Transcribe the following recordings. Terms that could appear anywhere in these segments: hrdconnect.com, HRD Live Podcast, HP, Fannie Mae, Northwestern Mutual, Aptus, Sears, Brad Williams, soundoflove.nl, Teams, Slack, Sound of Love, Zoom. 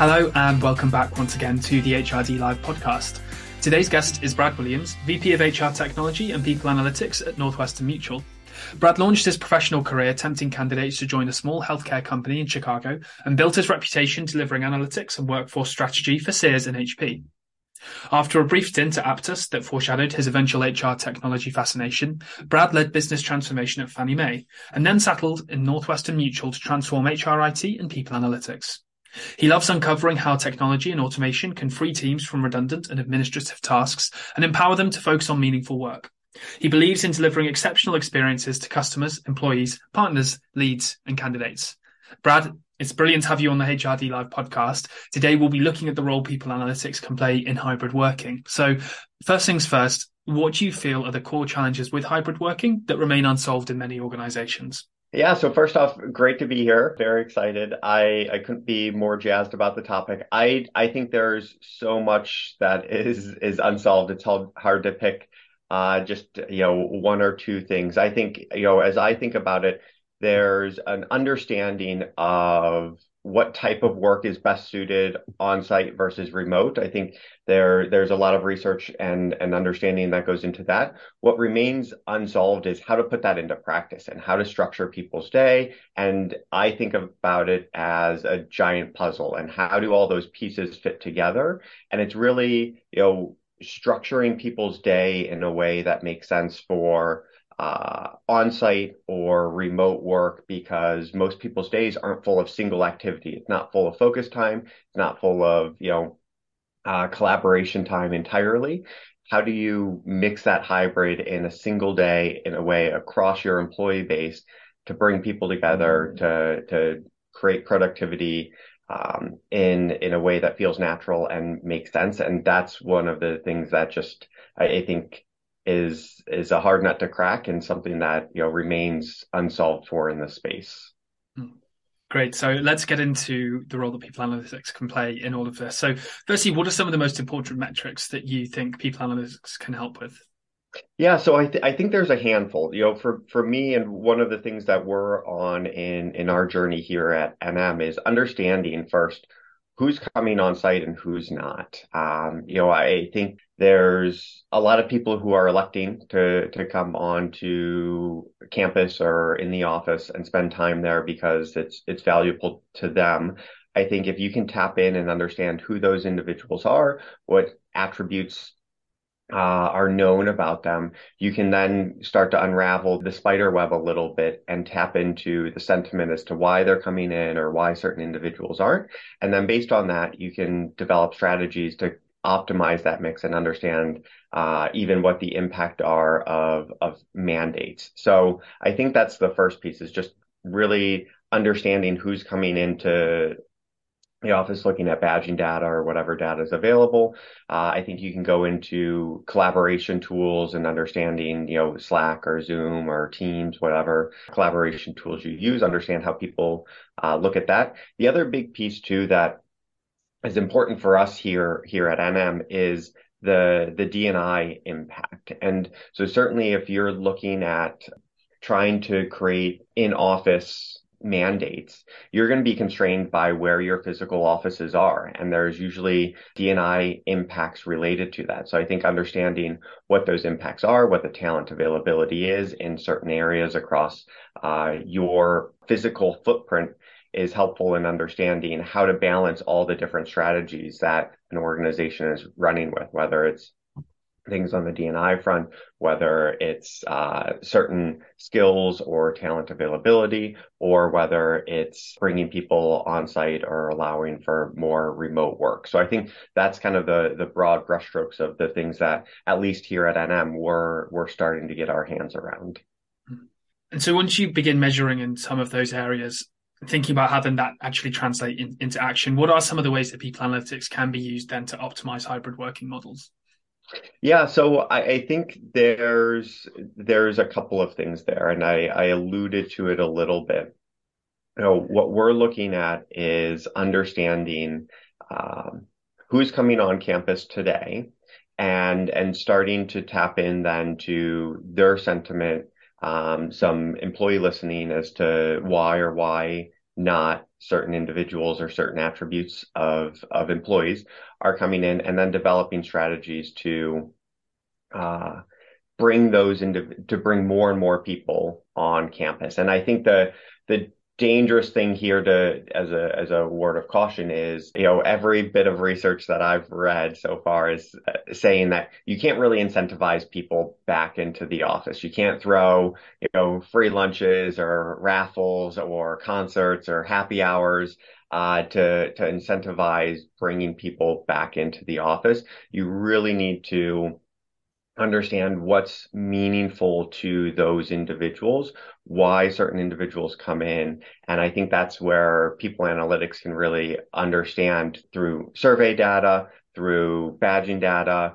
Hello and welcome back once again to the HRD Live Podcast. Today's guest is Brad Williams, VP of HR Technology and People Analytics at Northwestern Mutual. Brad launched his professional career tempting candidates to join a small healthcare company in Chicago and built his reputation delivering analytics and workforce strategy for Sears and HP. After a brief stint at Aptus that foreshadowed his eventual HR technology fascination, Brad led business transformation at Fannie Mae and then settled in Northwestern Mutual to transform HR IT and people analytics. He loves uncovering how technology and automation can free teams from redundant and administrative tasks and empower them to focus on meaningful work. He believes in delivering exceptional experiences to customers, employees, partners, leads, and candidates. Brad, it's brilliant to have you on the HRD Live podcast. Today, we'll be looking at the role people analytics can play in hybrid working. So first things first, what do you feel are the core challenges with hybrid working that remain unsolved in many organizations? Yeah, so first off, great to be here. Very excited. I couldn't be more jazzed about the topic. I think there's so much that is unsolved. It's hard to pick one or two things. I think, as I think about it, there's an understanding of what type of work is best suited on-site versus remote. I think there's a lot of research and understanding that goes into that. What remains unsolved is how to put that into practice and how to structure people's day. And I think about it as a giant puzzle and how do all those pieces fit together? And it's really, structuring people's day in a way that makes sense for on-site or remote work, because most people's days aren't full of single activity. It's not full of focus time. It's not full of, collaboration time entirely. How do you mix that hybrid in a single day in a way across your employee base to bring people together to create productivity in a way that feels natural and makes sense? And that's one of the things that just, I think, is a hard nut to crack and something that remains unsolved for in this space. Great. So let's get into the role that people analytics can play in all of this. So firstly, what are some of the most important metrics that you think people analytics can help with? Yeah, so I think there's a handful, for me, and one of the things that we're on in our journey here at NM is understanding first who's coming on site and who's not. I think there's a lot of people who are electing to come on to campus or in the office and spend time there because it's valuable to them. I think if you can tap in and understand who those individuals are, what attributes are known about them, you can then start to unravel the spider web a little bit and tap into the sentiment as to why they're coming in or why certain individuals aren't. And then based on that, you can develop strategies to optimize that mix and understand even what the impact are of mandates. So I think that's the first piece, is just really understanding who's coming into the office, looking at badging data or whatever data is available. I think you can go into collaboration tools and understanding, Slack or Zoom or Teams, whatever collaboration tools you use, understand how people look at that. The other big piece too that is important for us here at NM is the D&I impact. And so certainly if you're looking at trying to create in-office mandates, you're going to be constrained by where your physical offices are. And there's usually D&I impacts related to that. So I think understanding what those impacts are, what the talent availability is in certain areas across your physical footprint is helpful in understanding how to balance all the different strategies that an organization is running with, whether it's things on the D&I front, whether it's certain skills or talent availability, or whether it's bringing people on site or allowing for more remote work. So I think that's kind of the broad brushstrokes of the things that, at least here at NM, we're starting to get our hands around. And so once you begin measuring in some of those areas, thinking about how then that actually translates into action, what are some of the ways that people analytics can be used then to optimize hybrid working models? Yeah, so I think there's a couple of things there, and I alluded to it a little bit. What we're looking at is understanding who's coming on campus today, and starting to tap in then to their sentiment, some employee listening as to why not certain individuals or certain attributes of employees are coming in and then developing strategies to bring those into, to bring more and more people on campus. And I think the dangerous thing here to, as a word of caution is, you know, every bit of research that I've read so far is saying that you can't really incentivize people back into the office. You can't throw, you know, free lunches or raffles or concerts or happy hours to incentivize bringing people back into the office. You really need to understand what's meaningful to those individuals, why certain individuals come in. And I think that's where people analytics can really understand through survey data, through badging data,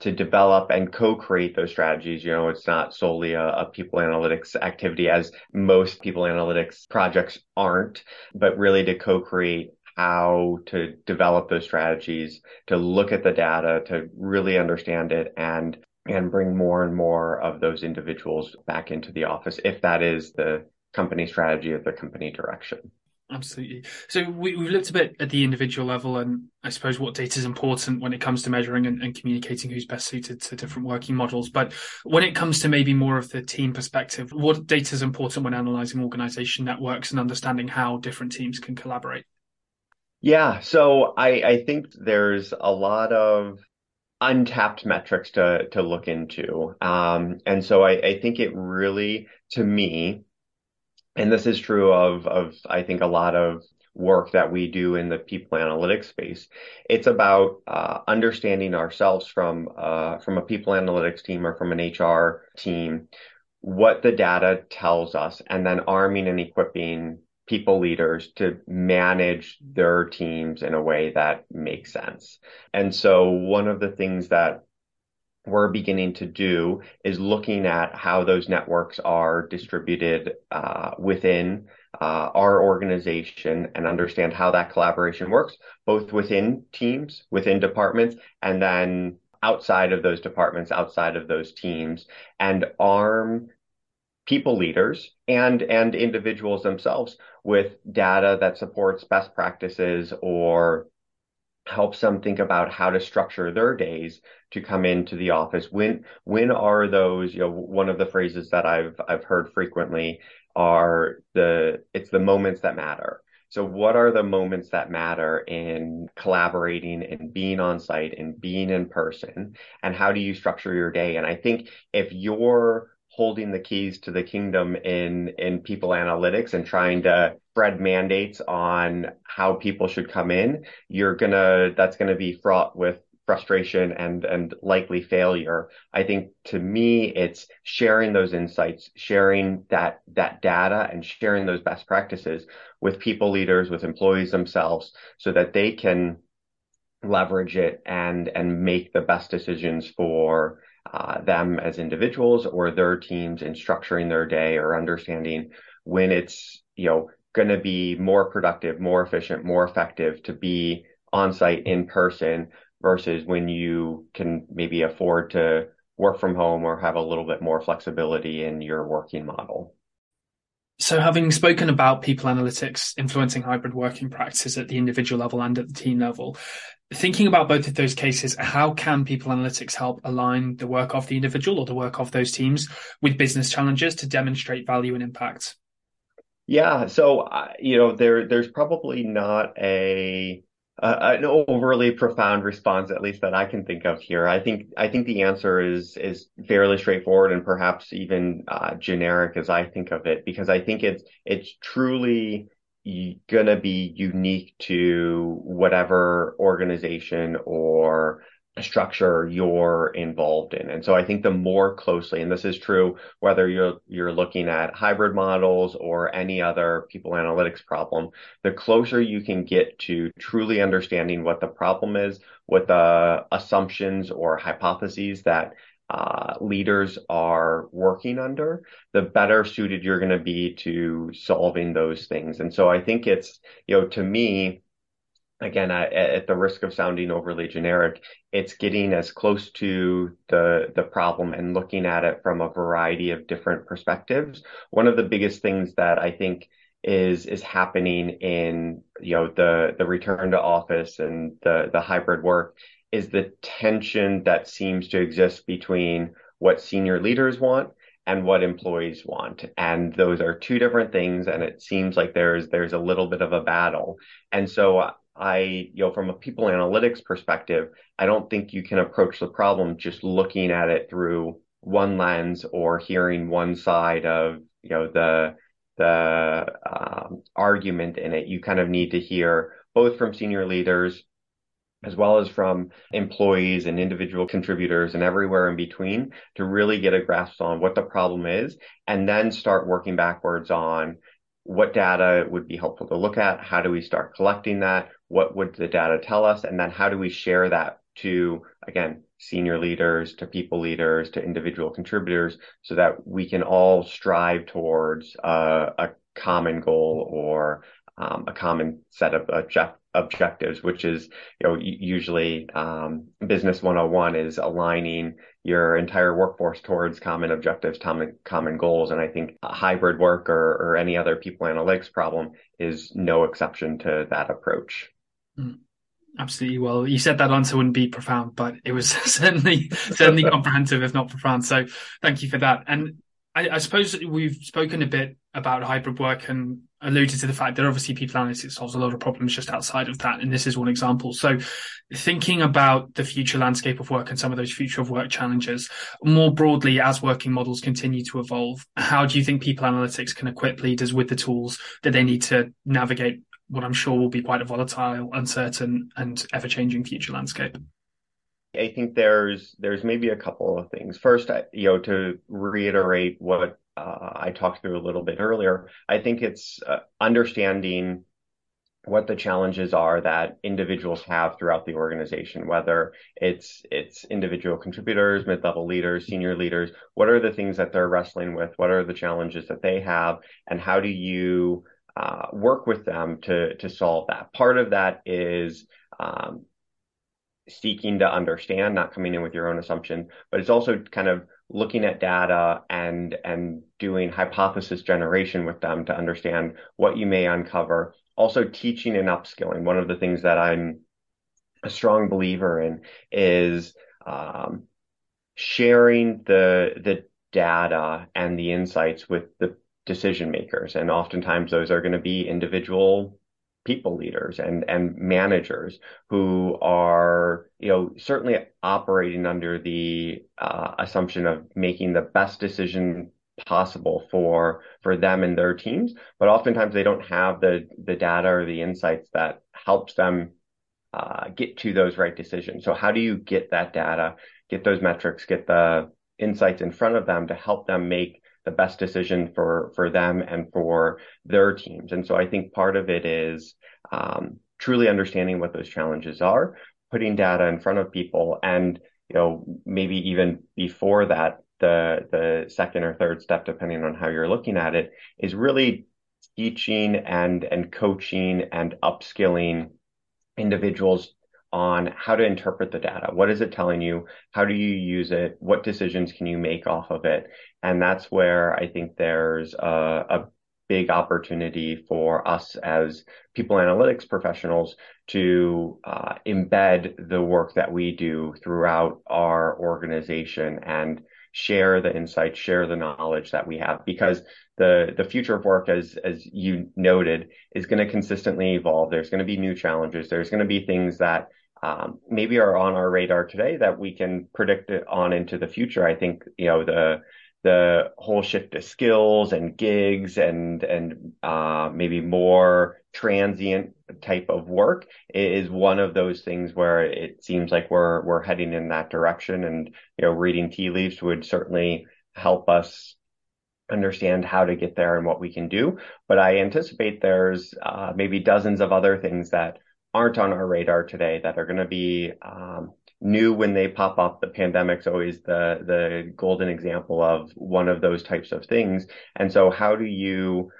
to develop and co-create those strategies. You know, it's not solely a people analytics activity, as most people analytics projects aren't, but really to co-create how to develop those strategies, to look at the data, to really understand it, and bring more and more of those individuals back into the office, if that is the company strategy or the company direction. Absolutely. So we've looked a bit at the individual level, and I suppose what data is important when it comes to measuring and communicating who's best suited to different working models. But when it comes to maybe more of the team perspective, what data is important when analyzing organization networks and understanding how different teams can collaborate? Yeah, so I think there's a lot of untapped metrics to look into. And so I think it really, to me, and this is true of I think a lot of work that we do in the people analytics space, it's about understanding ourselves from a people analytics team or from an HR team, what the data tells us, and then arming and equipping people leaders to manage their teams in a way that makes sense. And so one of the things that we're beginning to do is looking at how those networks are distributed within our organization, and understand how that collaboration works, both within teams, within departments, and then outside of those departments, outside of those teams, and arm people leaders and individuals themselves with data that supports best practices or helps them think about how to structure their days to come into the office. When are those, you know, one of the phrases that I've heard frequently are it's the moments that matter. So what are the moments that matter in collaborating and being on site and being in person? And how do you structure your day? And I think if you're holding the keys to the kingdom in people analytics and trying to spread mandates on how people should come in, that's gonna be fraught with frustration and likely failure. I think, to me, it's sharing those insights, sharing that data, and sharing those best practices with people leaders, with employees themselves, so that they can leverage it and make the best decisions for them as individuals or their teams in structuring their day, or understanding when it's, you know, going to be more productive, more efficient, more effective to be on site in person versus when you can maybe afford to work from home or have a little bit more flexibility in your working model. So having spoken about people analytics influencing hybrid working practices at the individual level and at the team level, thinking about both of those cases, how can people analytics help align the work of the individual or the work of those teams with business challenges to demonstrate value and impact? Yeah, so you know, there's probably not an overly profound response, at least that I can think of here. I think the answer is fairly straightforward, and perhaps even generic as I think of it, because I think it's truly going to be unique to whatever organization or structure you're involved in. And so I think the more closely, and this is true whether you're looking at hybrid models or any other people analytics problem, the closer you can get to truly understanding what the problem is, what the assumptions or hypotheses that leaders are working under, the better suited you're going to be to solving those things. And so I think it's, you know, to me, again, at the risk of sounding overly generic, it's getting as close to the problem and looking at it from a variety of different perspectives. One of the biggest things that I think is happening in, you know, the return to office and the hybrid work is the tension that seems to exist between what senior leaders want and what employees want. And those are two different things. And it seems like there's a little bit of a battle. And so I from a people analytics perspective, I don't think you can approach the problem just looking at it through one lens or hearing one side of, you know, the argument in it. You kind of need to hear both from senior leaders as well as from employees and individual contributors and everywhere in between to really get a grasp on what the problem is, and then start working backwards on what data would be helpful to look at, how do we start collecting that, what would the data tell us, and then how do we share that to, again, senior leaders, to people leaders, to individual contributors, so that we can all strive towards a common goal or a common set of objectives, which is, you know, usually business 101 is aligning your entire workforce towards common objectives, common goals. And I think hybrid work or any other people analytics problem is no exception to that approach. Absolutely. Well, you said that answer wouldn't be profound, but it was certainly comprehensive, if not profound. So thank you for that. And I suppose we've spoken a bit about hybrid work and alluded to the fact that obviously people analytics solves a lot of problems just outside of that. And this is one example. So thinking about the future landscape of work and some of those future of work challenges more broadly, as working models continue to evolve, how do you think people analytics can equip leaders with the tools that they need to navigate what I'm sure will be quite a volatile, uncertain and ever-changing future landscape? I think there's maybe a couple of things. First, to reiterate what I talked through a little bit earlier, I think it's understanding what the challenges are that individuals have throughout the organization, whether it's individual contributors, mid-level leaders, senior leaders. What are the things that they're wrestling with? What are the challenges that they have? And how do you work with them to solve that? Part of that is seeking to understand, not coming in with your own assumption, but it's also kind of looking at data and doing hypothesis generation with them to understand what you may uncover. Also teaching and upskilling. One of the things that I'm a strong believer in is sharing the data and the insights with the decision makers. And oftentimes those are going to be individual people leaders and managers who are, certainly operating under the assumption of making the best decision possible for them and their teams. But oftentimes they don't have the data or the insights that helps them get to those right decisions. So how do you get that data, get those metrics, get the insights in front of them to help them make the best decision for them and for their teams? And so I think part of it is truly understanding what those challenges are, putting data in front of people. And, maybe even before that, the second or third step, depending on how you're looking at it, is really teaching and coaching and upskilling individuals on how to interpret the data. What is it telling you? How do you use it? What decisions can you make off of it? And that's where I think there's a big opportunity for us as people analytics professionals to embed the work that we do throughout our organization and share the insights, share the knowledge that we have, because the future of work, as you noted, is going to consistently evolve. There's going to be new challenges. There's going to be things that maybe are on our radar today that we can predict it on into the future. I think, the whole shift to skills and gigs and maybe more transient type of work is one of those things where it seems like we're heading in that direction. And, reading tea leaves would certainly help us understand how to get there and what we can do. But I anticipate there's maybe dozens of other things that aren't on our radar today that are going to be new when they pop up. The pandemic's always the golden example of one of those types of things. And so how do you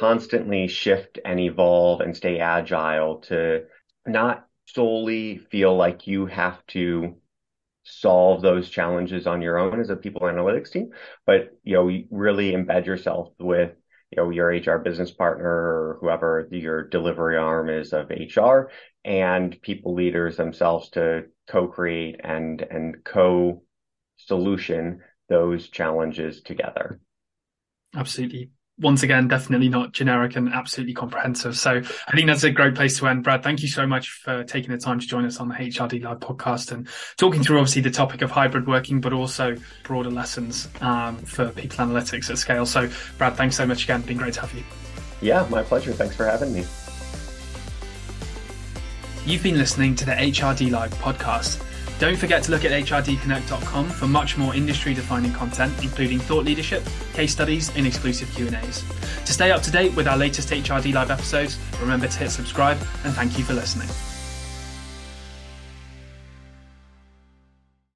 constantly shift and evolve and stay agile to not solely feel like you have to solve those challenges on your own as a people analytics team, but really embed yourself with your HR business partner or whoever your delivery arm is of HR, and people leaders themselves to co-create and co-solution those challenges together. Absolutely. Once again, definitely not generic and absolutely comprehensive. So I think that's a great place to end. Brad, thank you so much for taking the time to join us on the HRD Live podcast and talking through obviously the topic of hybrid working, but also broader lessons for people analytics at scale. So Brad, thanks so much again. It's been great to have you. Yeah, my pleasure. Thanks for having me. You've been listening to the HRD Live podcast. Don't forget to look at hrdconnect.com for much more industry-defining content, including thought leadership, case studies, and exclusive Q&As. To stay up to date with our latest HRD Live episodes, remember to hit subscribe, and thank you for listening.